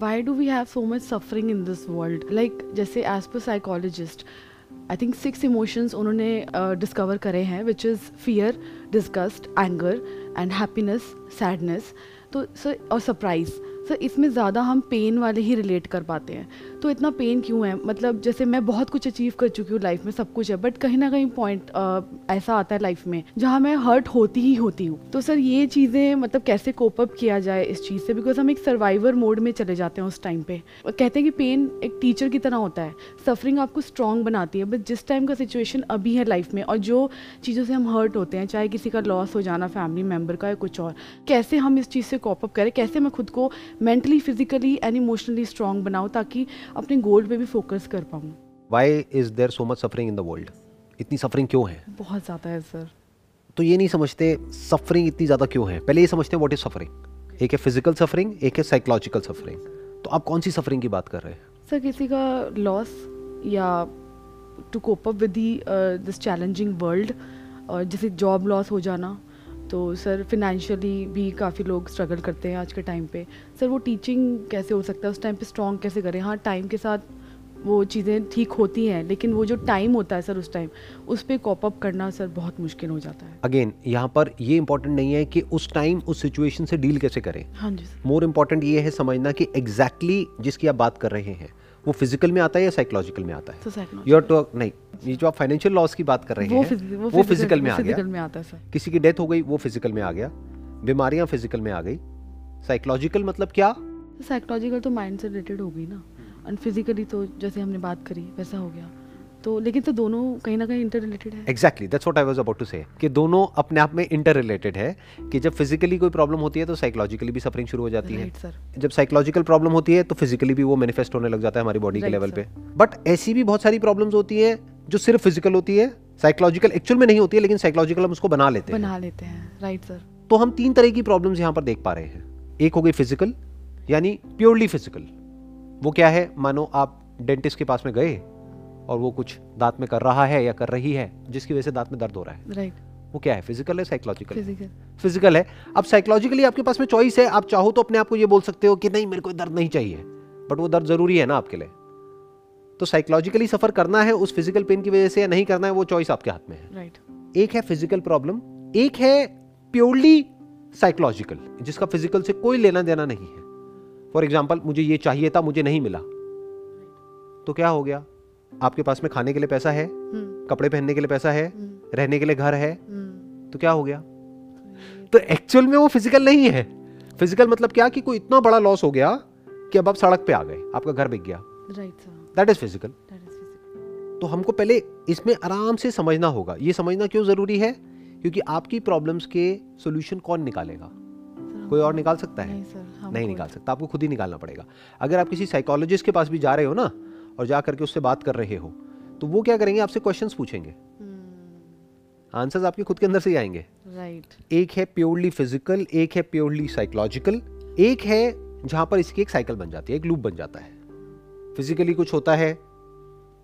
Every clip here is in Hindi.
Why do we have so much suffering in this world? Like जैसे as per psychologist, I think 6 emotions उन्होंने discover करे हैं, which is fear, disgust, anger, and happiness, sadness, तो और surprise. सर इसमें ज़्यादा हम पेन वाले ही रिलेट कर पाते हैं. तो इतना पेन क्यों है? मतलब जैसे मैं बहुत कुछ अचीव कर चुकी हूँ, लाइफ में सब कुछ है, बट कहीं ना कहीं पॉइंट ऐसा आता है लाइफ में जहाँ मैं हर्ट होती ही होती हूँ. तो सर ये चीज़ें मतलब कैसे कोप अप किया जाए इस चीज़ से, बिकॉज हम एक सर्वाइवर मोड में चले जाते हैं उस टाइम पे. कहते हैं कि पेन एक टीचर की तरह होता है, सफरिंग आपको स्ट्रॉन्ग बनाती है, बट जिस टाइम का सिचुएशन अभी है लाइफ में और जो चीज़ों से हम हर्ट होते हैं, चाहे किसी का लॉस हो जाना फैमिली मेम्बर का या कुछ और, कैसे हम इस चीज़ से कोप अप करें, कैसे मैं खुद को mentally, physically and emotionally strong बनाओ ताकि अपने गोल पे भी फोकस कर पाऊँ. Why is there so much suffering in the world? इतनी suffering क्यों है? बहुत ज़्यादा है सर. तो ये नहीं समझते suffering इतनी ज़्यादा क्यों है. पहले ये समझते हैं what is suffering. एक है physical suffering, एक है psychological suffering. तो आप कौन सी suffering की बात कर रहे हैं? सर किसी का loss या to cope up with this challenging world, जैसे job loss हो जाना. तो सर फिनेंशियली भी काफ़ी लोग स्ट्रगल करते हैं आज के टाइम पे. सर वो टीचिंग कैसे हो सकता है उस टाइम पे, स्ट्रॉन्ग कैसे करें? हाँ टाइम के साथ वो चीज़ें ठीक होती हैं, लेकिन वो जो टाइम होता है सर उस टाइम उस पर कॉप अप करना सर बहुत मुश्किल हो जाता है. अगेन यहाँ पर ये इंपॉर्टेंट नहीं है कि उस टाइम उस सिचुएशन से डील कैसे करें. हाँ जी सर. मोर इम्पॉर्टेंट ये है समझना कि एग्जैक्टली जिसकी आप बात कर रहे हैं वो फिजिकल में आता है या साइकोलॉजिकल में आता है. योर टॉक नहीं, ये जो आप फाइनेंशियल लॉस की बात कर रहे हैं वो फिजिकल में आ गया. किसी की डेथ हो गई वो फिजिकल में आ गया, बीमारियां फिजिकल में आ गई. साइकोलॉजिकल मतलब क्या? साइकोलॉजिकल तो माइंड से रिलेटेड हो गई ना, एंड फिजिकली तो जैसे हमने बात करी वैसा हो गया. तो लेकिन तो दोनों कहीं ना कहीं इंटर रिलेटेड है. Exactly that's what I was about to say कि दोनों अपने आप में इंटर रिलेटेड है कि जब फिजिकली कोई प्रॉब्लम होती है तो साइकोलॉजिकली भी सफरिंग शुरू हो जाती है. सर जब साइकोलॉजिकल प्रॉब्लम होती है तो फिजिकली भी वो मैनिफेस्ट होने लग जाता है हमारी बॉडी के लेवल पे. बट ऐसी भी बहुत सारी प्रॉब्लम्स होती हैं जो सिर्फ फिजिकल होती है, साइकोलॉजिकल एक्चुअल में नहीं होती है, लेकिन साइकोलॉजिकल हम उसको बना लेते हैं. Right sir. तो हम 3 तरह की प्रॉब्लम्स यहाँ पर देख पा रहे हैं. एक हो गई फिजिकल, यानी प्योरली फिजिकल. वो क्या है? मानो आप डेंटिस्ट के पास में गए और वो कुछ दांत में कर रहा है या कर रही है जिसकी वजह से दांत में दर्द हो रहा है. राइट वो क्या है? फिजिकल है साइकोलॉजिकल? फिजिकल है. अब साइकोलॉजिकली आपके पास में चॉइस है, आप चाहो तो अपने आप को ये बोल सकते हो कि नहीं मेरे को दर्द नहीं चाहिए, बट वो दर्द जरूरी है ना आपके लिए. तो साइकोलॉजिकली सफर करना है उस फिजिकल पेन की वजह से या नहीं करना है, वो चॉइस आपके हाथ में है. राइट. एक है फिजिकल प्रॉब्लम, एक है प्योरली साइकोलॉजिकल जिसका फिजिकल से कोई लेना देना नहीं है. फॉर एग्जाम्पल मुझे ये चाहिए था, मुझे नहीं मिला, तो क्या हो गया? आपके पास में खाने के लिए पैसा है, कपड़े पहनने के लिए पैसा है, रहने के लिए घर है, तो क्या हो गया? तो एक्चुअल में वो फिजिकल नहीं है. फिजिकल मतलब क्या कि कोई इतना बड़ा लॉस हो गया कि अब आप सड़क पे आ गए, आपका घर बिक गया. Right sir. That is physical. तो हमको पहले इसमें आराम से समझना होगा. ये समझना क्यों जरूरी है? क्योंकि आपकी प्रॉब्लम्स के सोल्यूशन कौन निकालेगा? कोई और निकाल सकता है? नहीं निकाल सकता. आपको खुद ही निकालना पड़ेगा. अगर आप किसी साइकोलॉजिस्ट के पास भी जा रहे हो ना और जा करके उससे बात कर रहे हो तो वो क्या करेंगे? आपसे क्वेश्चंस पूछेंगे, आंसर्स आपके खुद के अंदर से ही आएंगे. राइट. एक है प्योरली फिजिकल, एक है प्योरली साइकोलॉजिकल, एक है जहां पर इसकी एक साइकिल बन जाती है, एक लूप बन जाता है. फिजिकली कुछ होता है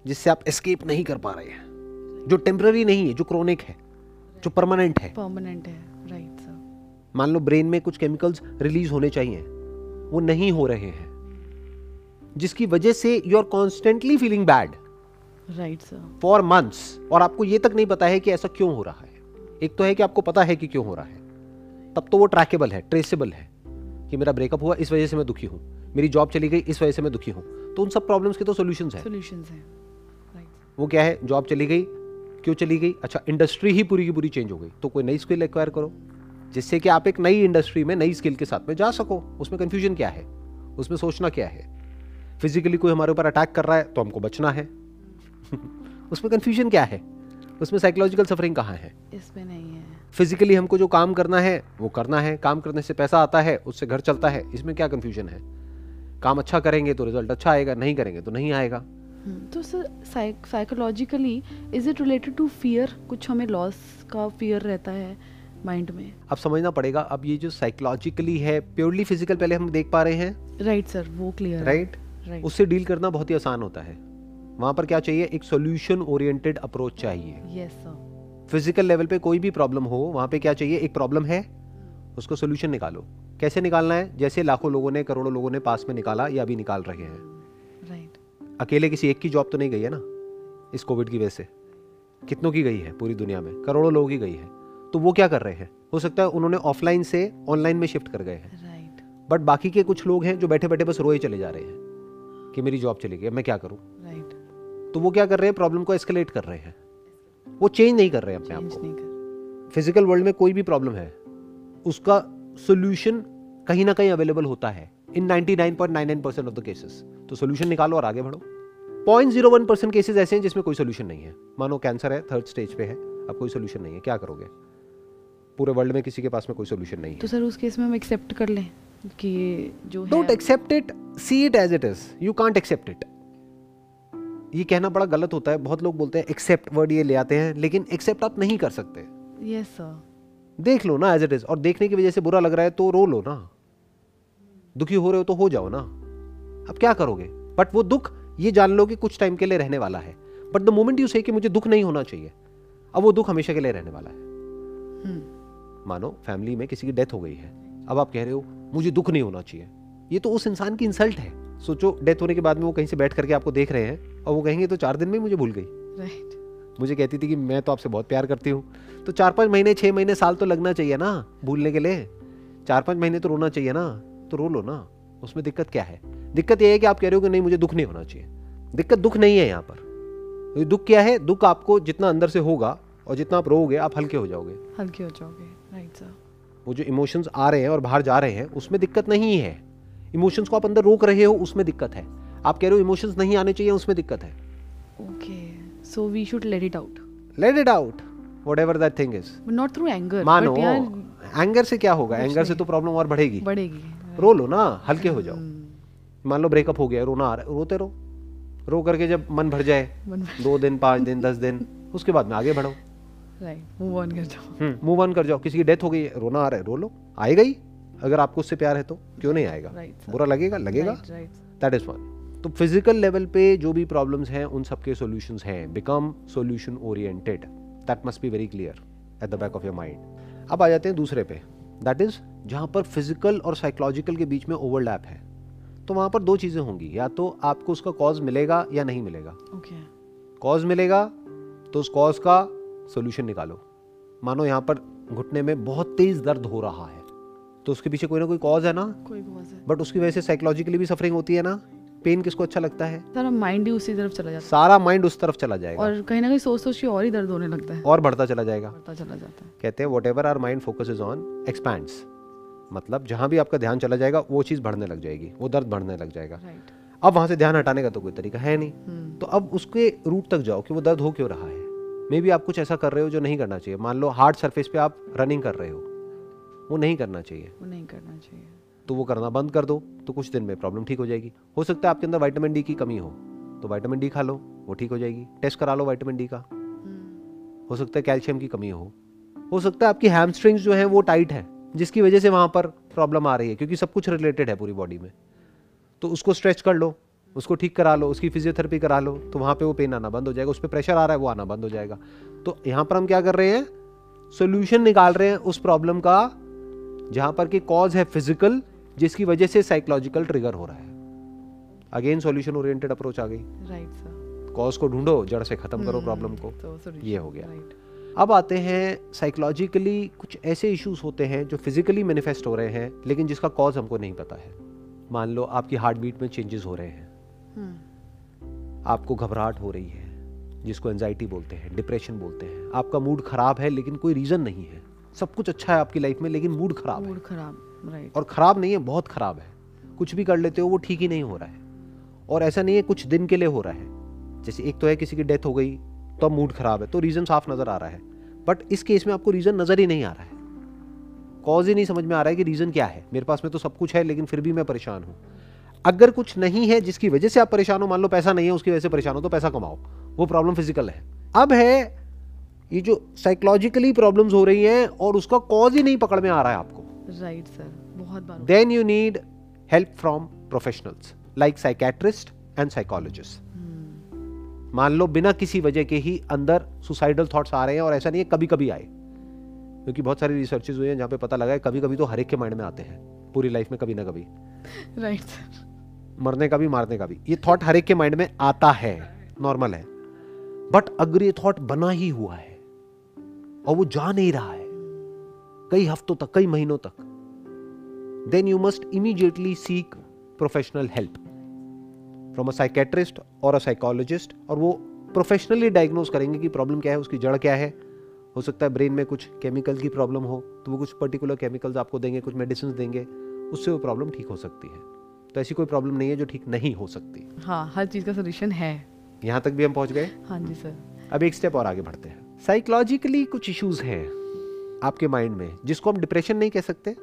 जिससे आप एस्केप नहीं कर पा रहे हैं, जो टेम्पररी नहीं है, जो क्रोनिक है, जो परमानेंट है. परमानेंट है. Right sir. मान लो ब्रेन में कुछ केमिकल्स रिलीज होने चाहिए, वो नहीं हो रहे हैं, जिसकी वजह से you are constantly feeling bad. Right sir. For months. और आपको ये तक नहीं पता है कि ऐसा क्यों हो रहा है. एक तो है कि आपको पता है कि क्यों हो रहा है, तब तो वो ट्रैकेबल है, ट्रेसेबल है कि मेरा ब्रेकअप हुआ इस वजह से मैं दुखी हूँ, मेरी जॉब चली गई इस वजह से मैं दुखी हूँ. तो उन सब प्रॉब्लम्स के तो सॉल्यूशंस हैं. सॉल्यूशंस हैं. राइट. वो क्या है? जॉब चली गई, क्यों चली गई? अच्छा इंडस्ट्री ही पूरी की पूरी चेंज हो गई, तो कोई नई स्किल एक्वायर करो जिससे कि आप एक नई इंडस्ट्री में नई स्किल के साथ में जा सको. उसमें कन्फ्यूजन क्या है? उसमें सोचना क्या है? फिजिकली कोई हमारे ऊपर अटैक कर रहा है तो हमको बचना है. उसमें कंफ्यूजन क्या है? उसमें साइकोलॉजिकल सफरिंग कहाँ है? इसमें नहीं है. फिजिकली हमको जो काम करना है वो करना है, काम करने से पैसा आता है, उससे घर चलता है, इसमें क्या कंफ्यूजन है? काम अच्छा करेंगे तो रिजल्ट अच्छा आएगा, नहीं करेंगे तो नहीं आएगा. तो sir psychologically is it related to fear? कुछ हमें लॉस का फियर रहता है माइंड में. अब समझना पड़ेगा. अब ये जो साइकोलॉजिकली है, प्योरली फिजिकल पहले हम देख पा रहे हैं. Right sir. वो क्लियर. राइट. उससे डील करना बहुत ही आसान होता है. वहां पर क्या चाहिए? एक सॉल्यूशन ओरिएंटेड अप्रोच चाहिए. Yes sir. फिजिकल लेवल पे कोई भी प्रॉब्लम हो, वहां पे क्या चाहिए? एक प्रॉब्लम है, उसको सॉल्यूशन निकालो. कैसे निकालना है, जैसे लाखों लोगों ने, करोड़ों लोगों ने पास में निकाला या अभी निकाल रहे हैं। राइट, अकेले किसी एक की जॉब तो नहीं गई है ना इस कोविड की वजह से, कितनों की गई है पूरी दुनिया में, करोड़ों लोगों की गई है। तो वो क्या कर रहे हैं, हो सकता है उन्होंने ऑफलाइन से ऑनलाइन में शिफ्ट कर गए हैं। राइट, बट बाकी के कुछ लोग हैं जो बैठे बैठे बस रोए चले जा रहे हैं कि मेरी जॉब चली गई, मैं क्या करूँ। राइट, तो वो क्या कर रहे हैं, प्रॉब्लम को एस्केलेट कर रहे हैं, वो चेंज नहीं कर रहे हैं अपने आप को। फिजिकल वर्ल्ड में कोई भी प्रॉब्लम है उसका सोल्यूशन कहीं ना कहीं अवेलेबल होता है इन 99.99% ऑफ द केसेस। तो सोल्यूशन निकालो और आगे बढ़ो। 0.01% केसेस ऐसे हैं जिसमें कोई सोल्यूशन नहीं है। मानो कैंसर है, थर्ड स्टेज पे है, अब कोई सोल्यूशन नहीं है, क्या करोगे? पूरे वर्ल्ड में किसी के पास में कोई सोल्यूशन नहीं है। तो सर उस केस में हम एक्सेप्ट कर लें कि जो है, don't accept it, see it as it is, you can't accept it. ये कहना बड़ा गलत होता है, बहुत लोग बोलते हैं एक्सेप्ट वर्ड ये ले आते हैं, लेकिन एक्सेप्ट आप नहीं कर सकते। यस सर, देख लो ना एज इट इज, और देखने की वजह से बुरा लग रहा है तो रो लो ना, दुखी हो रहे हो तो हो जाओ ना, अब क्या करोगे। बट वो दुख ये जान लो कि कुछ टाइम के लिए रहने वाला है, बट द मोमेंट यू से कि मुझे दुख नहीं होना चाहिए, अब वो दुख हमेशा के लिए रहने वाला है। मानो फैमिली में किसी की डेथ हो गई है, अब आप कह रहे हो मुझे दुख नहीं होना चाहिए, ये तो उस इंसान की इंसल्ट है। सोचो डेथ होने के बाद में वो कहीं से बैठ करके आपको देख रहे हैं और वो कहेंगे तो 4 दिन में मुझे भूल गई। राइट, मुझे कहती थी कि मैं तो आपसे बहुत प्यार करती हूँ। तो 4-5 महीने, 6 महीने, साल तो लगना चाहिए ना भूलने के लिए, 4-5 महीने तो रोना चाहिए ना, तो रो लो ना, उसमें दिक्कत क्या है। दिक्कत यह है कि आप कह रहे हो कि नहीं मुझे दुख नहीं होना चाहिए। दिक्कत दुख नहीं है यहाँ पर, तो दुख क्या है, दुख आपको जितना अंदर से होगा और जितना आप रोओगे आप हल्के हो जाओगे, हल्के हो जाओगे। राइट सर, वो जो इमोशंस आ रहे हैं और बाहर जा रहे हैं उसमें दिक्कत नहीं है, इमोशंस को आप अंदर रोक रहे हो उसमें दिक्कत है, आप कह रहे हो इमोशंस नहीं आने चाहिए उसमें दिक्कत है। Okay, so we should let it out, let it out, whatever that thing is, but not through anger। मानो एंगर से क्या होगा, एंगर से तो प्रॉब्लम और बढ़ेगी, बढ़ेगी। रो लो ना, हल्के हो जाओ। मान लो ब्रेकअप हो गया, रोना आ रहा है, रोते रहो, रो करके जब मन भर जाए 2 दिन, 5 दिन, 10 दिन, उसके बाद में आगे बढ़ो। राइट, मूव ऑन कर जाओ, मूव ऑन कर जाओ। किसी की डेथ हो गई, रोना आ रहा है, रो लो, आएगा ही, अगर आपको उससे प्यार है तो, क्यों नहीं आएगा, बुरा लगेगा, लगेगा, दैट इज वन। तो फिजिकल लेवल पे जो भी प्रॉब्लम्स हैं उन सबके सॉल्यूशंस हैं। Become solution oriented, that must be very clear at the back of your mind. अब आ जाते हैं दूसरे पे, दैट इज जहाँ पर फिजिकल और साइकोलॉजिकल के बीच में ओवरलैप है। तो वहाँ पर 2 चीज़ें होंगी, या तो आपको उसका कॉज मिलेगा या नहीं मिलेगा। ओके, कॉज मिलेगा तो उस कॉज का सॉल्यूशन निकालो। मानो यहाँ पर घुटने में बहुत तेज दर्द हो रहा है, तो उसके पीछे कोई ना कोई कॉज है ना, कोई कॉज है, बट उसकी वजह से साइकोलॉजिकली भी सफरिंग होती है ना। पेन किसको अच्छा लगता है, सारा माइंड ही उसी तरफ चला जाता है, सारा माइंड उस तरफ चला जाएगा और कहीं ना कहीं सोच सोच के और ही दर्द होने लगता है और बढ़ता चला जाएगा, बढ़ता चला जाता है। कहते हैं whatever our mind focuses on expands, मतलब जहां भी आपका ध्यान चला जाएगा वो चीज बढ़ने लग जाएगी, वो दर्द बढ़ने लग जाएगा। राइट, अब वहां से ध्यान हटाने का तो कोई तरीका है नहीं, तो अब उसके रूट तक जाओ कि वो दर्द हो क्यों रहा है। मे बी आप कुछ ऐसा कर रहे हो जो नहीं करना चाहिए। मान लो हार्ड सरफेस पे आप रनिंग कर रहे हो, वो नहीं करना चाहिए, वो नहीं करना चाहिए, तो वो करना बंद कर दो, तो कुछ दिन में प्रॉब्लम ठीक हो जाएगी। हो सकता है आपके अंदर विटामिन डी की कमी हो, तो विटामिन डी खा लो, वो ठीक हो जाएगी, टेस्ट करा लो विटामिन डी का। हो सकता है कैल्शियम की कमी हो सकता है आपकी हैमस्ट्रिंग्स जो है वो टाइट है, जिसकी वजह से वहाँ पर प्रॉब्लम आ रही है, क्योंकि सब कुछ रिलेटेड है पूरी बॉडी में। तो उसको स्ट्रेच कर लो, उसको ठीक करा लो, उसकी फिजियोथेरेपी करा लो, तो वहाँ पे वो पेन आना बंद हो जाएगा, उस पर प्रेशर आ रहा है वो आना बंद हो जाएगा। तो यहाँ पर हम क्या कर रहे हैं, सोल्यूशन निकाल रहे हैं उस प्रॉब्लम का जहाँ पर कि कॉज है फिजिकल, जिसकी वजह से साइकोलॉजिकल ट्रिगर हो रहा है। अगेन सॉल्यूशन ओरिएंटेड अप्रोच आ गई। राइट सर, कॉज को ढूंढो, जड़ से खत्म करो प्रॉब्लम को, ये हो गया। अब आते हैं साइकोलॉजिकली, कुछ ऐसे इश्यूज होते हैं जो फिजिकली मैनिफेस्ट हो रहे हैं लेकिन जिसका कॉज हमको नहीं पता है। मान लो आपकी हार्ट बीट में चेंजेस हो रहे हैं, आपको घबराहट हो रही है, जिसको एंजाइटी बोलते हैं, डिप्रेशन बोलते हैं, आपका मूड खराब है लेकिन कोई रीजन नहीं है, सब कुछ अच्छा है आपकी लाइफ में लेकिन मूड खराब है, खराब। राइट, और खराब नहीं है, बहुत खराब है, कुछ भी कर लेते हो वो ठीक ही नहीं हो रहा है। और ऐसा नहीं है कुछ दिन के लिए हो रहा है, जैसे एक तो है किसी की डेथ हो गई तो मूड खराब है, तो रीजन साफ नजर आ रहा है, बट इस केस में आपको रीजन नजर ही नहीं आ रहा है, कॉज ही नहीं समझ में आ रहा है कि रीजन क्या है। मेरे पास में तो सब कुछ है लेकिन फिर भी मैं परेशान हूँ। अगर कुछ नहीं है जिसकी वजह से आप परेशान हो, मान लो पैसा नहीं है उसकी वजह से परेशान हो, तो पैसा कमाओ, वो प्रॉब्लम फिजिकल है। अब है ये जो साइकोलॉजिकली प्रॉब्लम्स हो रही हैं और उसका कॉज ही नहीं पकड़ में आ रहा है आपको। राइट सर, बहुत बार। Then you need help from professionals like psychiatrist and psychologist. मान लो बिना किसी वजह के ही अंदर सुसाइडल थॉट्स आ रहे हैं, और ऐसा नहीं है कभी कभी आए, क्योंकि बहुत सारी रिसर्चेज हुई हैं जहाँ पे पता लगा है कभी कभी तो हर एक के माइंड में आते हैं, पूरी लाइफ में कभी ना कभी, राइट सर, मरने का भी मारने का भी। ये थॉट हर एक के माइंड में आता है, नॉर्मल है। बट अगर ये थॉट बना ही हुआ है और वो जा नहीं रहा है कई हफ्तों तक, कई महीनों तक, then you must immediately seek professional help from a psychiatrist और अ साइकोलॉजिस्ट, और वो प्रोफेशनली डायग्नोज करेंगे कि प्रॉब्लम क्या है, उसकी जड़ क्या है। हो सकता है ब्रेन में कुछ केमिकल्स की प्रॉब्लम हो, तो वो कुछ पर्टिकुलर केमिकल्स आपको देंगे, कुछ मेडिसिन देंगे, उससे वो प्रॉब्लम ठीक हो सकती है। तो ऐसी कोई प्रॉब्लम नहीं है जो ठीक नहीं हो सकती। हाँ, हर चीज़ का सोल्यूशन है। यहाँ तक भी हम पहुँच गए। हाँ जी सर। अब एक स्टेप और आगे बढ़ते हैं। साइकोलॉजिकली कुछ इश्यूज हैं आपके माइंड में जिसको हम डिप्रेशन नहीं कह सकते,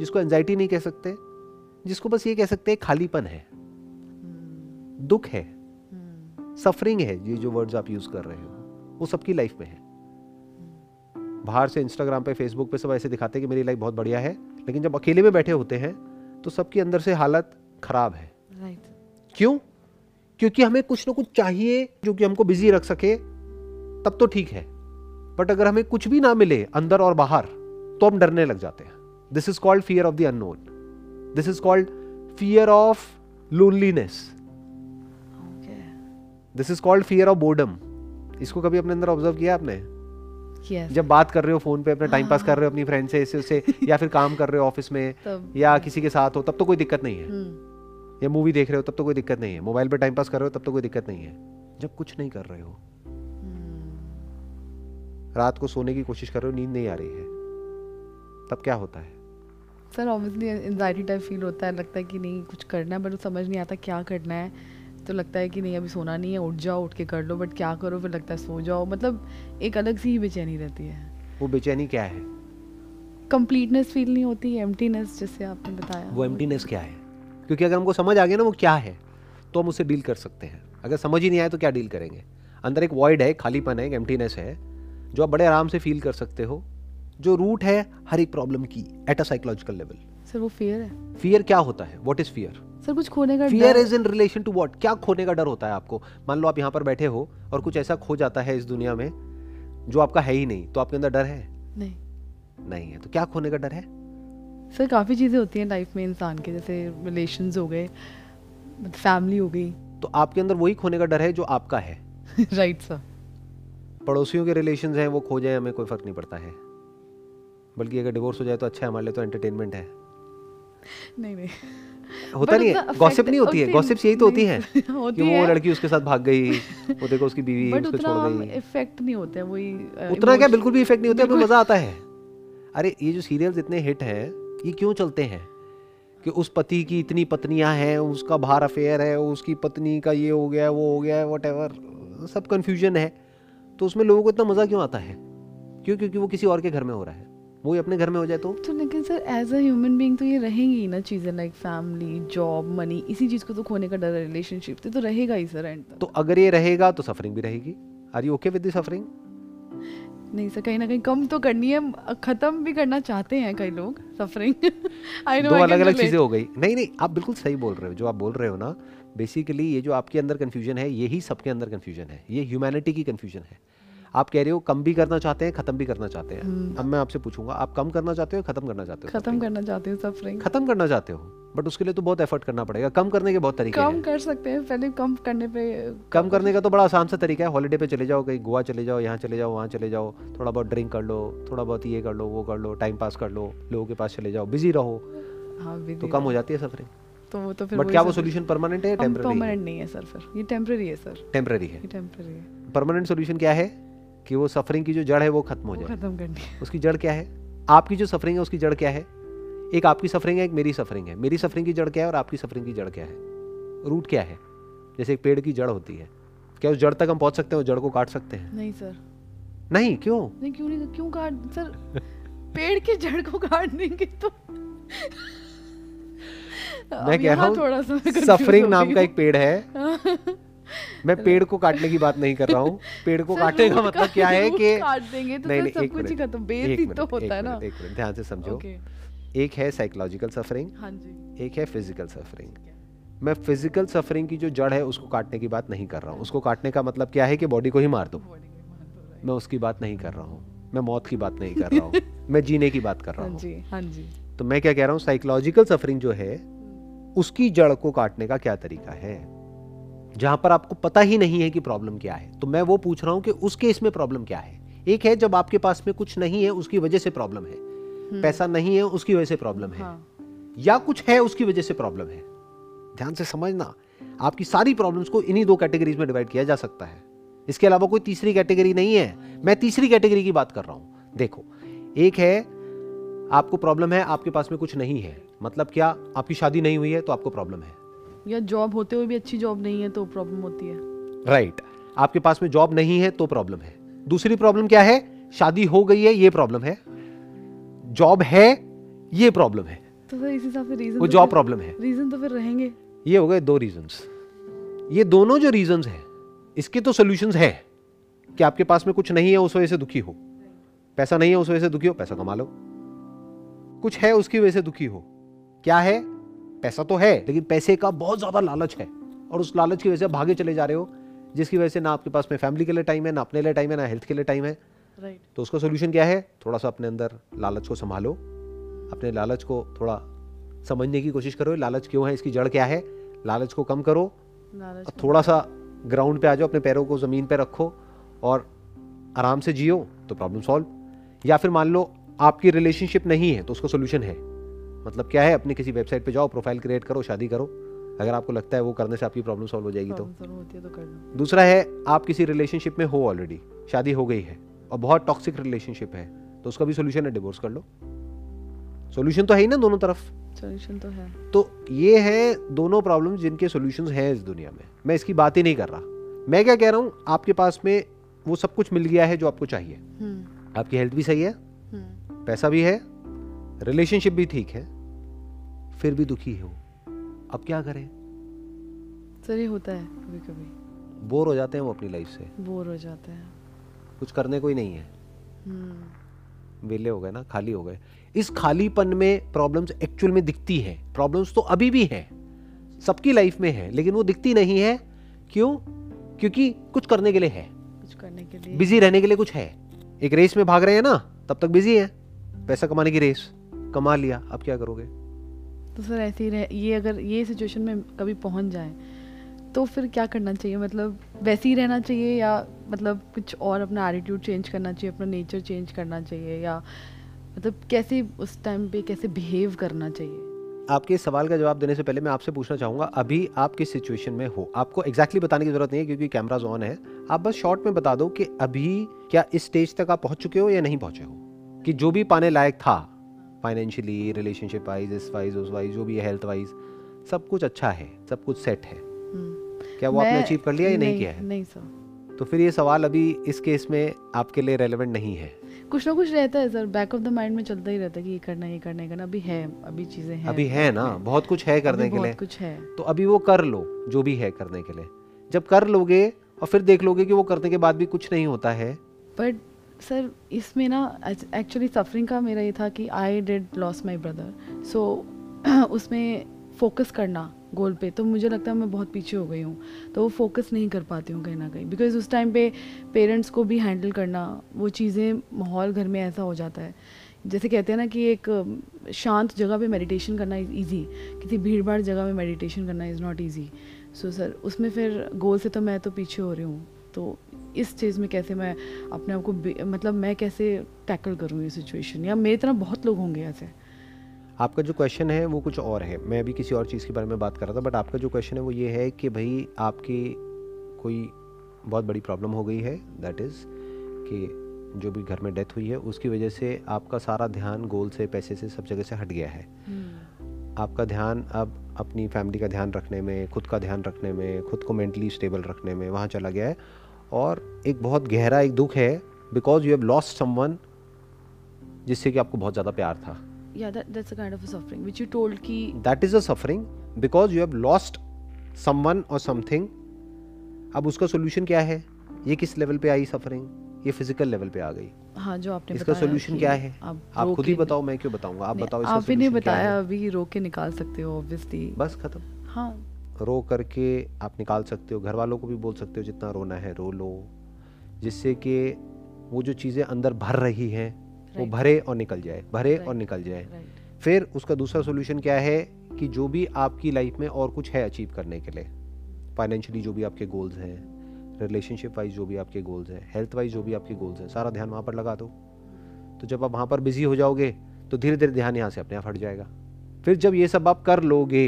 जिसको एंजाइटी नहीं कह सकते, जिसको बस ये कह सकते हैं खालीपन है, दुख है, सफरिंग है। ये जो वर्ड्स आप यूज कर रहे हो वो सबकी लाइफ में है। बाहर से इंस्टाग्राम पे, फेसबुक पे सब ऐसे दिखाते हैं कि मेरी लाइफ बहुत बढ़िया है, लेकिन जब अकेले में बैठे होते हैं तो सबके अंदर से हालत खराब है। राइट। क्यों? क्योंकि हमें कुछ ना कुछ चाहिए जो कि हमको बिजी रख सके, तब तो ठीक है। बट अगर हमें कुछ भी ना मिले अंदर और बाहर, तो हम डरने लग जाते हैं। This is called fear of the unknown, this is called fear of loneliness, this is called fear of boredom. इसको कभी अपने अंदर ऑब्जर्व किया आपने? Yes. जब बात कर रहे हो फोन पे, अपना टाइम पास कर रहे हो अपनी फ्रेंड से, इससे उससे, या फिर काम कर रहे हो ऑफिस में या किसी के साथ हो, तब तो कोई दिक्कत नहीं है। या मूवी देख रहे हो तब तो कोई दिक्कत नहीं है, मोबाइल पे टाइम पास कर रहे हो तब तो कोई दिक्कत नहीं है। जब कुछ नहीं कर रहे हो, रात को सोने की कोशिश कर रहे हो, नींद नहीं आ रही है, तब क्या होता है sir? Obviously anxiety type feel होता है, लगता है कि नहीं कुछ करना है, बट समझ नहीं आता क्या करना है। तो लगता है कि नहीं अभी सोना नहीं है, उठ जाओ, उठ के कर लो, बट क्या करो, फिर लगता है सो जाओ। मतलब एक अलग सी ही बेचैनी रहती है। वो बेचैनी क्या है? कंप्लीटनेस फील नहीं होती, एम्प्टीनेस जिसे आपने बताया। वो एम्प्टीनेस क्या है? क्योंकि अगर हमको समझ आ गया ना वो क्या है, तो हम उसे डील कर सकते हैं। अगर समझ ही नहीं आए तो क्या डील करेंगे? अंदर एक वॉइड है, खालीपन है, एक एम्प्टीनेस है, जो आप बड़े आराम से फील कर सकते हो, जो रूट है हर एक प्रॉब्लम की at a psychological level. Sir वो फियर है। फियर क्या होता है? What is fear? सर कुछ खोने का डर। Fear is in relation to what? क्या खोने का डर होता है आपको? मान लो आप यहाँ पर बैठे हो और कुछ ऐसा खो जाता है इस दुनिया में जो आपका है ही नहीं, तो आपके अंदर डर है? नहीं है। तो क्या खोने का डर है? सर काफी चीजें होती हैं लाइफ में इंसान के, जैसे रिलेशंस हो गए, फैमिली हो गई। तो आपके अंदर वही खोने का डर है जो आपका है। Right sir. पड़ोसियों के रिलेशंस हैं, वो खो जाए हमें कोई फर्क नहीं पड़ता है, बल्कि अगर डिवोर्स हो जाए तो अच्छा है हमारे लिए, तो एंटरटेनमेंट है। नहीं होता नहीं है, गॉसिप नहीं होती है। गॉसिप्स यही तो होती है कि वो लड़की उसके साथ भाग गई, वो देखो उसकी बीवी उसको छोड़ गई। इफेक्ट नहीं होता है वही, उतना क्या बिल्कुल भी इफेक्ट नहीं होता है, हमें मजा आता है। अरे ये जो सीरियल्स इतने हिट हैं ये क्यों चलते हैं? कि उस पति की इतनी पत्नियां हैं, उसका बाहर अफेयर है, उसकी पत्नी का ये हो गया, वो हो गया, व्हाटएवर सब कंफ्यूजन है। तो उसमें लोगों को इतना मजा क्यों आता है? क्यों? क्योंकि वो किसी और के घर में हो रहा है। वो अपने घर में हो जाए तो लेकिन sir as a human being तो ये रहेंगी ना चीज़ें, लाइक फैमिली, जॉब, मनी, इसी चीज़ को तो खोने का डर, रिलेशनशिप तो रहेगा ही सर एंड तक। तो अगर ये रहेगा तो सफरिंग भी रहेगी। Are you okay with the suffering? नहीं सर, कहीं ना कहीं कम तो करनी है, खत्म भी करना चाहते हैं कई लोग सफरिंग। आई नो, दो अलग अलग चीज़ें हो गई। नहीं आप बिल्कुल सही बोल रहे हो। जो आप बोल रहे हो ना, बेसिकली ये जो आपके अंदर कन्फ्यूजन है, यही सबके अंदर कन्फ्यूजन है, ये ह्यूमैनिटी की कन्फ्यूजन है। आप कह रहे हो कम भी करना चाहते हैं, खत्म भी करना चाहते हैं। अब मैं आपसे पूछूंगा, आप कम करना चाहते हो, खत्म करना चाहते हो? खत्म करना चाहते हो सफरिंग। खत्म करना चाहते हो, बट उसके लिए तो बहुत एफर्ट करना पड़ेगा। कम करने के बहुत तरीके हैं, कम कर सकते हैं। पहले कम करने पे, कम करने का तो बड़ा आसान सा तरीका है। हॉलीडे पे चले जाओ, कहीं गोवा चले जाओ, यहाँ चले जाओ, वहाँ चले जाओ, थोड़ा बहुत ड्रिंक कर लो, थोड़ा बहुत ये कर लो, वो कर लो, टाइम पास कर लो, लोगों के पास चले जाओ, बिजी रहो, तो कम हो जाती है सफरिंग। तो वो तो फिर, बट क्या वो सॉल्यूशन परमानेंट है या टेंपरेरी? परमानेंट नहीं है सर, फिर ये टेंपरेरी है सर। टेंपरेरी है, टेंपरेरी है। परमानेंट सॉल्यूशन क्या है? कि वो सफरिंग की जो जड़ है वो खत्म हो जाए, खत्म करनी है। उसकी जड़ क्या है? आपकी जो सफरिंग है उसकी जड़ क्या है? एक आपकी सफरिंग है, एक मेरी सफरिंग है। मेरी सफरिंग की जड़ क्या है और आपकी सफरिंग की जड़ क्या है? रूट क्या है? जैसे एक पेड़ की जड़ होती है, क्या उस जड़ तक हम पहुंच सकते हैं? उस जड़ को काट सकते हैं? नहीं सर। नहीं, क्यों? नहीं, क्यों नहीं, क्यों काट सर? पेड़ की जड़ को काट देंगे तो मैं कह रहा हूं सफरिंग नाम का एक पेड़ है। मैं पेड़ को काटने की बात नहीं कर रहा हूँ। पेड़ को काटने का मतलब क्या है कि काट देंगे तो नहीं, सब कुछ ही खत्म, बेइज्जती तो होता है ना। एक मिनट ध्यान से समझो। एक है साइकोलॉजिकल सफरिंग, हाँ जी, एक है फिजिकल सफरिंग। मैं फिजिकल सफरिंग की जो जड़ है उसको काटने की बात नहीं कर रहा हूँ। उसको काटने का मतलब क्या है कि बॉडी को ही मार दो। मैं उसकी बात नहीं कर रहा हूँ, मैं मौत की बात नहीं कर रहा हूँ, मैं जीने की बात कर रहा हूँ। तो मैं क्या कह रहा हूं, साइकोलॉजिकल सफरिंग जो है उसकी जड़ को काटने का क्या तरीका है, जहां पर आपको पता ही नहीं है कि प्रॉब्लम क्या है। तो मैं वो पूछ रहा हूं कि उस केस में प्रॉब्लम क्या है। एक है जब आपके पास में कुछ नहीं है उसकी वजह से प्रॉब्लम है, पैसा नहीं है उसकी वजह से प्रॉब्लम है, या कुछ है उसकी वजह से प्रॉब्लम है। ध्यान से समझना, आपकी सारी प्रॉब्लम्स को इन्हीं दो कैटेगरीज में डिवाइड किया जा सकता है, इसके अलावा कोई तीसरी कैटेगरी नहीं है। मैं तीसरी कैटेगरी की बात कर रहा हूं। देखो, एक है आपको प्रॉब्लम है, आपके पास में कुछ नहीं है, मतलब क्या, आपकी शादी नहीं हुई है तो आपको प्रॉब्लम है, या जॉब होते हुए भी अच्छी जॉब नहीं है तो प्रॉब्लम होती है, राइट। आपके पास में जॉब नहीं है तो प्रॉब्लम है। दूसरी प्रॉब्लम क्या है, शादी हो गई है ये प्रॉब्लम है, जॉब है ये प्रॉब्लम है, तो सर इस हिसाब से रीजन वो जॉब प्रॉब्लम है, रीजन तो फिर रहेंगे। ये हो गए दो रीजंस। ये दोनों जो रीजंस हैं इसके तो सॉल्यूशंस हैं कि आपके पास में कुछ नहीं है उस वजह से दुखी हो, पैसा नहीं है उस वजह से दुखी हो, पैसा कमा लो, कुछ है उसकी वजह से दुखी हो, क्या है, पैसा तो है लेकिन पैसे का बहुत ज्यादा लालच है और उस लालच की वजह से भागे चले जा रहे हो, जिसकी वजह से ना आपके पास में फैमिली के लिए टाइम है, ना अपने लिए टाइम है, ना हेल्थ के लिए टाइम है, राइट। तो उसका सोल्यूशन क्या है, थोड़ा सा अपने अंदर लालच को संभालो, अपने लालच को थोड़ा समझने की कोशिश करो, लालच क्यों है, इसकी जड़ क्या है, लालच को कम करो, थोड़ा सा ग्राउंड पे आ जाओ, अपने पैरों को जमीन पे रखो और आराम से जियो, तो प्रॉब्लम सॉल्व। या फिर मान लो आपकी रिलेशनशिप नहीं है तो उसका सोल्यूशन है, मतलब क्या है, अपने किसी वेबसाइट पे जाओ, प्रोफाइल क्रिएट करो, शादी करो, अगर आपको लगता है वो करने से आपकी प्रॉब्लम सॉल्व हो जाएगी तो करना। दूसरा है आप किसी रिलेशनशिप में हो ऑलरेडी, शादी हो गई है और बहुत टॉक्सिक रिलेशनशिप है तो उसका भी सोल्यूशन है, डिवोर्स कर लो। सोल्यूशन तो है ही ना, दोनों तरफ सोल्यूशन तो है। तो ये है दोनों प्रॉब्लम जिनके सोल्यूशंस हैं इस दुनिया में, मैं इसकी बात ही नहीं कर रहा। मैं क्या कह रहा हूँ, आपके पास में वो सब कुछ मिल गया है जो आपको चाहिए, आपकी हेल्थ भी सही है, पैसा भी है, रिलेशनशिप भी ठीक है, फिर भी दुखी हो, अब क्या करें। सर ये होता है कभी कभी, बोर हो जाते हैं वो अपनी लाइफ से, बोर हो जाते हैं, कुछ करने को ही नहीं है, वेले हो गए ना, खाली हो गए। इस खालीपन में प्रॉब्लम्स एक्चुअल में दिखती है, प्रॉब्लम्स तो अभी भी हैं, सबकी लाइफ में है, लेकिन वो दिखती नहीं है, क्यों, क्योंकि कुछ करने के लिए है, कुछ करने के लिए, बिजी रहने के लिए कुछ है। एक रेस में भाग रहे हैं ना, तब तक बिजी है, पैसा कमाने की रेस, कमा लिया, अब क्या करोगे। तो सर ऐसे ही ये अगर ये सिचुएशन में कभी पहुंच जाए तो फिर क्या करना चाहिए, मतलब वैसे ही रहना चाहिए या मतलब कुछ और, अपना एटीट्यूड चेंज करना चाहिए, अपना नेचर चेंज करना चाहिए, या मतलब कैसे उस टाइम पे कैसे बिहेव करना चाहिए। आपके सवाल का जवाब देने से पहले मैं आपसे पूछना चाहूँगा, अभी आप किस सिचुएशन में हो, आपको एग्जैक्टली बताने की जरूरत नहीं है क्योंकि कैमराज ऑन है, आप बस शॉर्ट में बता दो कि अभी क्या इस स्टेज तक आप पहुँच चुके हो या नहीं पहुँचे हो, कि जो भी पाने लायक था फाइनेंशियली, रिलेशनशिप वाइज, इस वाइज, उस वाइज, जो भी है, हेल्थ वाइज, सब कुछ अच्छा है, सब कुछ सेट है, क्या वो आपने अचीव कर लिया या नहीं किया है। नहीं सर। तो फिर ये सवाल अभी इस केस में आपके लिए रेलेवेंट नहीं है, कुछ ना कुछ रहता है sir, back of the mind में चलता ही रहता है कि ये करना, ये करना, ये करना, अभी है, अभी चीजें हैं, अभी है ना, बहुत कुछ है करने के लिए, कुछ है तो अभी वो कर लो जो भी है करने के लिए। जब कर लोगे और फिर देख लोगे कि वो करने के बाद भी कुछ नहीं होता है। बट सर इसमें ना एक्चुअली सफरिंग का मेरा ये था कि I did loss my brother, so उसमें फोकस करना गोल पे, तो मुझे लगता है मैं बहुत पीछे हो गई हूँ, तो वो फोकस नहीं कर पाती हूँ कहीं ना कहीं, बिकॉज उस टाइम पे पेरेंट्स को भी हैंडल करना, वो चीज़ें, माहौल घर में ऐसा हो जाता है, जैसे कहते हैं ना कि एक शांत जगह पे मेडिटेशन करना इज़ ईजी, किसी भीड़ भाड़ जगह में मेडिटेशन करना is not easy. So sir उसमें फिर गोल से तो मैं तो पीछे हो रही हूँ, तो इस चीज़ में कैसे मैं अपने आप को, मतलब मैं कैसे टैकल करूँ ये सिचुएशन, या मेरी तरह बहुत लोग होंगे ऐसे। आपका जो क्वेश्चन है वो कुछ और है, मैं अभी किसी और चीज़ के बारे में बात कर रहा था, बट आपका जो क्वेश्चन है वो ये है कि भाई आपकी कोई बहुत बड़ी प्रॉब्लम हो गई है, दैट इज़ कि जो भी घर में डेथ हुई है उसकी वजह से आपका सारा ध्यान गोल से, पैसे से, सब जगह से हट गया है। आपका ध्यान अब अपनी फैमिली का ध्यान रखने में, खुद का ध्यान रखने में, खुद को मेंटली स्टेबल रखने में वहाँ चला गया है, और एक बहुत गहरा एक दुख है because you have lost someone जिससे कि आपको बहुत ज़्यादा प्यार था। Yeah, that's a kind of a suffering which you told ki that is a suffering because you have lost someone or something। अब उसका सोल्यूशन क्या है, ये किस लेवल पे आई सफरिंग, ये फिजिकल लेवल पे आ गई। हाँ, जो आपने इसका सोल्यूशन क्या है आप खुद ही बताओ, मैं क्यों बताऊंगा, आप बताओ। आपने नहीं बताया, अभी रो के निकाल सकते हो ऑब्वियसली, बस खत्म। हाँ, रो करके आप निकाल सकते हो, घर वालों को भी बोल सकते हो जितना रोना है रो लो, जिससे कि वो जो चीज़ें अंदर भर रही हैं वो भरे और निकल जाए, भरे और निकल जाए। फिर उसका दूसरा सोल्यूशन क्या है कि जो भी आपकी लाइफ में और कुछ है अचीव करने के लिए, फाइनेंशियली जो भी आपके गोल्स हैं, रिलेशनशिप वाइज जो भी आपके गोल्स हैं, हेल्थ वाइज जो भी आपके गोल्स हैं, सारा ध्यान वहाँ पर लगा दो। तो जब आप वहाँ पर बिजी हो जाओगे तो धीरे धीरे ध्यान यहाँ से अपने आप हट जाएगा। फिर जब ये सब आप कर लोगे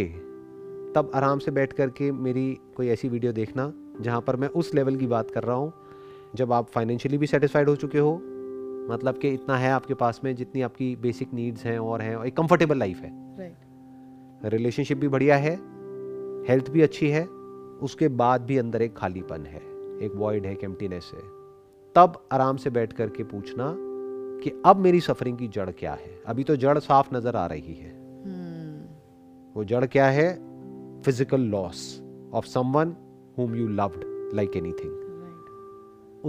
तब आराम से बैठ करके मेरी कोई ऐसी वीडियो देखना जहाँ पर मैं उस लेवल की बात कर रहा हूँ जब आप फाइनेंशियली भी सेटिस्फाइड हो चुके हो, मतलब कि इतना है आपके पास में जितनी आपकी बेसिक नीड्स हैं और हैं, एक कंफर्टेबल लाइफ है, रिलेशनशिप भी बढ़िया है, हेल्थ भी अच्छी है, उसके बाद भी अंदर एक खालीपन है, एक वॉइड है, एक एम्प्टीनेस है। तब आराम से बैठ करके पूछना कि अब मेरी सफरिंग की जड़ क्या है। अभी तो जड़ साफ नजर आ रही है। वो जड़ क्या है? Physical loss of someone whom you loved like anything।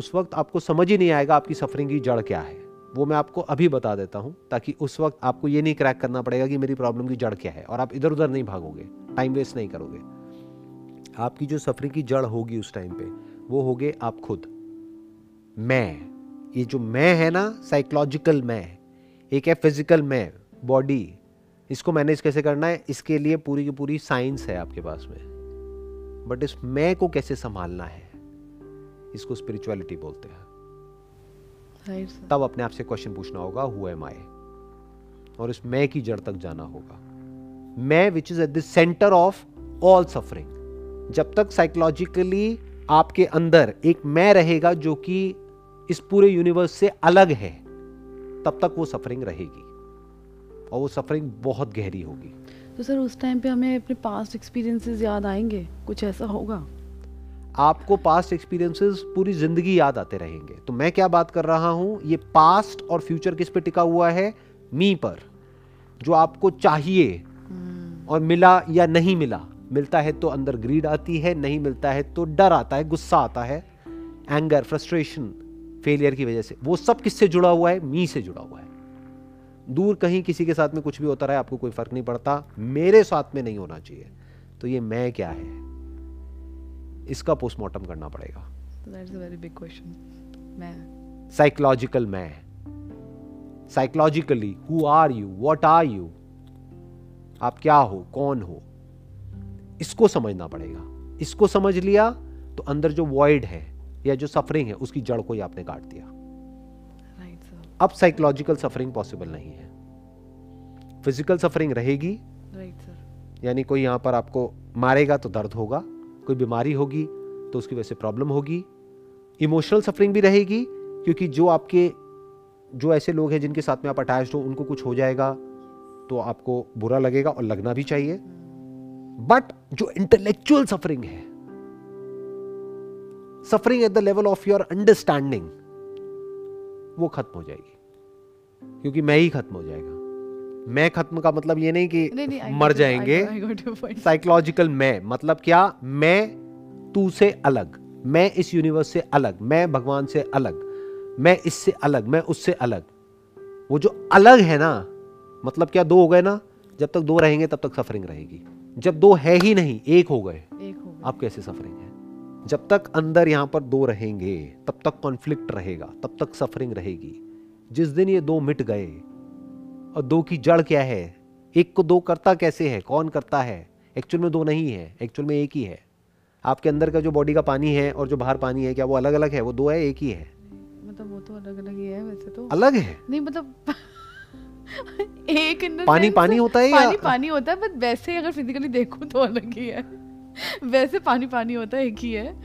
उस वक्त आपको समझ ही नहीं आएगा आपकी सफरिंग की जड़ क्या है। वो मैं आपको अभी बता देता हूँ ताकि उस वक्त आपको ये नहीं क्रैक करना पड़ेगा कि मेरी प्रॉब्लम की जड़ क्या है, और आप इधर उधर नहीं भागोगे, टाइम वेस्ट नहीं करोगे। आपकी जो सफरिंग की जड़ होगी उस टाइम पे वो होगे आप खुद, मैं। ये जो मैं है ना, साइकोलॉजिकल मैं, एक है फिजिकल मैं, बॉडी, इसको मैनेज कैसे करना है इसके लिए पूरी की पूरी साइंस है आपके पास में। बट इस मैं को कैसे संभालना है, इसको स्पिरिचुअलिटी बोलते हैं। तब अपने आप से क्वेश्चन पूछना होगा, हु एम आई, और इस मैं की जड़ तक जाना होगा। मैं which is at the centre of all suffering. जब तक साइकोलॉजिकली आपके अंदर एक मैं रहेगा जो कि इस पूरे यूनिवर्स से अलग है, तब तक वो सफरिंग रहेगी और वो सफरिंग बहुत गहरी होगी। तो सर उस टाइम पे हमें अपने पास्ट एक्सपीरियंसेस याद आएंगे, कुछ ऐसा होगा? आपको पास्ट एक्सपीरियंसेस पूरी जिंदगी याद आते रहेंगे। तो मैं क्या बात कर रहा हूँ, ये पास्ट और फ्यूचर किस पे टिका हुआ है? मी पर। जो आपको चाहिए और मिला या नहीं मिला, मिलता है तो अंदर ग्रीड आती है, नहीं मिलता है तो डर आता है, गुस्सा आता है, एंगर, फ्रस्ट्रेशन, फेलियर की वजह से। वो सब किससे जुड़ा हुआ है? मी से जुड़ा हुआ है। दूर कहीं किसी के साथ में कुछ भी होता रहा है, आपको कोई फर्क नहीं पड़ता, मेरे साथ में नहीं होना चाहिए। तो ये मैं क्या है, इसका पोस्टमार्टम करना पड़ेगा। That's a very big question. मैं। Psychological मैं। Psychologically, who are you? What are you? आप क्या हो, कौन हो, इसको समझना पड़ेगा। इसको समझ लिया तो अंदर जो void है या जो सफरिंग है उसकी जड़ को ही आपने काट दिया। अब साइकोलॉजिकल सफरिंग पॉसिबल नहीं है, फिजिकल सफरिंग रहेगी। यानी कोई यहां पर आपको मारेगा तो दर्द होगा, कोई बीमारी होगी तो उसकी वजह से प्रॉब्लम होगी। इमोशनल सफरिंग भी रहेगी क्योंकि जो आपके जो ऐसे लोग हैं जिनके साथ में आप अटैच्ड हो, उनको कुछ हो जाएगा तो आपको बुरा लगेगा और लगना भी चाहिए। बट जो इंटेलेक्चुअल सफरिंग है, suffering at the level of your understanding, वो खत्म हो जाएगी क्योंकि मैं ही खत्म हो जाएगा। मैं खत्म का मतलब ये नहीं कि मर जाएंगे। साइकोलॉजिकल मैं मतलब क्या? मैं तू से अलग, मैं इस यूनिवर्स से अलग, मैं भगवान से अलग, मैं इससे अलग, मैं उससे अलग। वो जो अलग है ना, मतलब क्या, दो हो गए ना। जब तक दो रहेंगे तब तक सफरिंग रहेगी। जब दो है ही नहीं, एक हो गए, आप कैसे सफरिंग है? जब तक अंदर यहाँ पर दो रहेंगे तब तक कॉन्फ्लिक्ट रहेगा, तब तक सफरिंग रहेगी। जिस दिन ये दो मिट गए, और दो की जड़ क्या है, एक को दो करता कैसे है, कौन करता है? एक्चुअल में दो नहीं है, एक्चुअल में एक ही है। आपके अंदर का जो बॉडी का पानी है और जो बाहर पानी है, क्या वो अलग अलग है? वो दो है, एक ही है। मतलब वो तो अलग अलग ही है, वैसे तो अलग है नहीं, मतलब एक पानी पानी होता है, पानी पानी होता है, बट वैसे अगर फिजिकली देखो तो अलग ही है। वैसे पानी पानी होता है, एक ही है।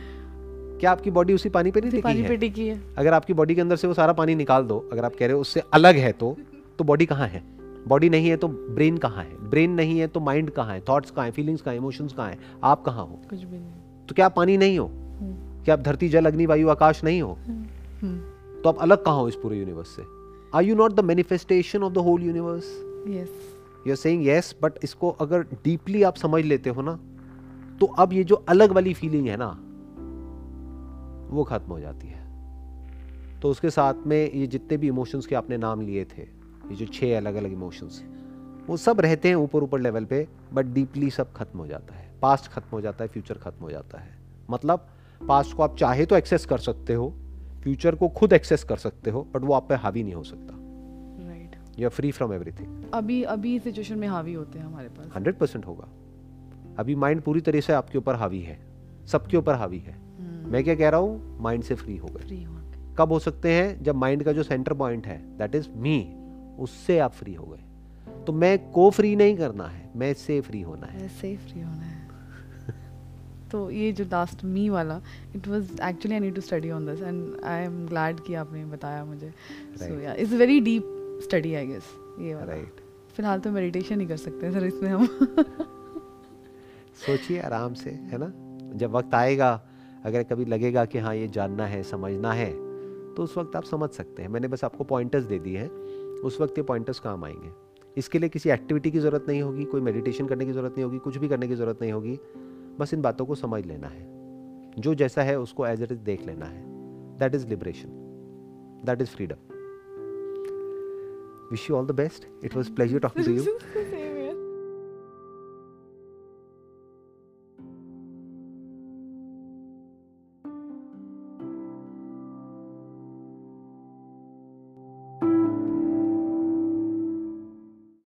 क्या आपकी बॉडी उसी पानी पे नहीं टिकी है? अगर आपकी बॉडी के अंदर से वो सारा पानी निकाल दो, अगर आप कह रहे हो उससे अलग है, तो बॉडी कहाँ है? बॉडी नहीं है तो ब्रेन कहाँ है? ब्रेन नहीं है तो माइंड कहाँ है? थॉट्स कहाँ है? फीलिंग्स कहाँ है? इमोशंस कहाँ है? आप कहाँ हो? कुछ भी नहीं। तो क्या आप पानी नहीं हो? क्या आप धरती, जल, अग्नि, वायु, आकाश नहीं हो? तो आप अलग कहाँ हो इस पूरे यूनिवर्स से? Are you not the manifestation of the whole universe? Yes, you are saying yes. But इसको अगर डीपली आप समझ लेते हो ना, तो अब ये जो अलग वाली फीलिंग है ना, वो खत्म हो जाती है। तो उसके साथ में ये जितने भी इमोशंस के आपने नाम लिए थे, ये जो 6 अलग अलग इमोशंस हैं, वो सब रहते हैं ऊपर ऊपर लेवल पे, बट डीपली सब खत्म हो जाता है। पास्ट खत्म हो जाता है, फ्यूचर खत्म हो जाता है। मतलब पास्ट को आप चाहे तो एक्सेस कर सकते हो, फ्यूचर को खुद एक्सेस कर सकते हो, बट वो आप पे हावी नहीं हो सकता। Right. You are free from everything. अभी अभी सिचुएशन में हावी होते हैं हमारे पास 100% होगा। अभी माइंड पूरी तरह से आपके ऊपर हावी है, सबके ऊपर हावी है। मैं क्या कह रहा हूँ, माइंड से फ्री हो गए। कब हो सकते हैं? जब माइंड का जो सेंटर पॉइंट है दैट इज मी, उससे आप फ्री हो गए। तो मैं को फ्री नहीं करना है, मैं से फ्री होना है, से फ्री होना है। तो ये जो लास्ट मी वाला, it was actually I need to study on this and I am glad कि आपने बताया मुझे। So yeah it's very deep study I guess ये वाला। राइट, फिलहाल तो मेडिटेशन ही कर सकते हैं सर इसमें हम। सोचिए आराम से, है ना। जब वक्त आएगा, अगर कभी लगेगा कि हाँ ये जानना है, समझना है, तो उस वक्त आप समझ सकते हैं। मैंने बस आपको पॉइंटर्स दे दिए हैं, उस वक्त ये पॉइंटर्स काम आएंगे। इसके लिए किसी एक्टिविटी की ज़रूरत नहीं होगी, कोई मेडिटेशन करने की ज़रूरत नहीं होगी, कुछ भी करने की ज़रूरत नहीं होगी। बस इन बातों को समझ लेना है, जो जैसा है उसको एज इट इज देख लेना है। That is liberation, that is freedom. Wish you all the best. It was pleasure talking to you.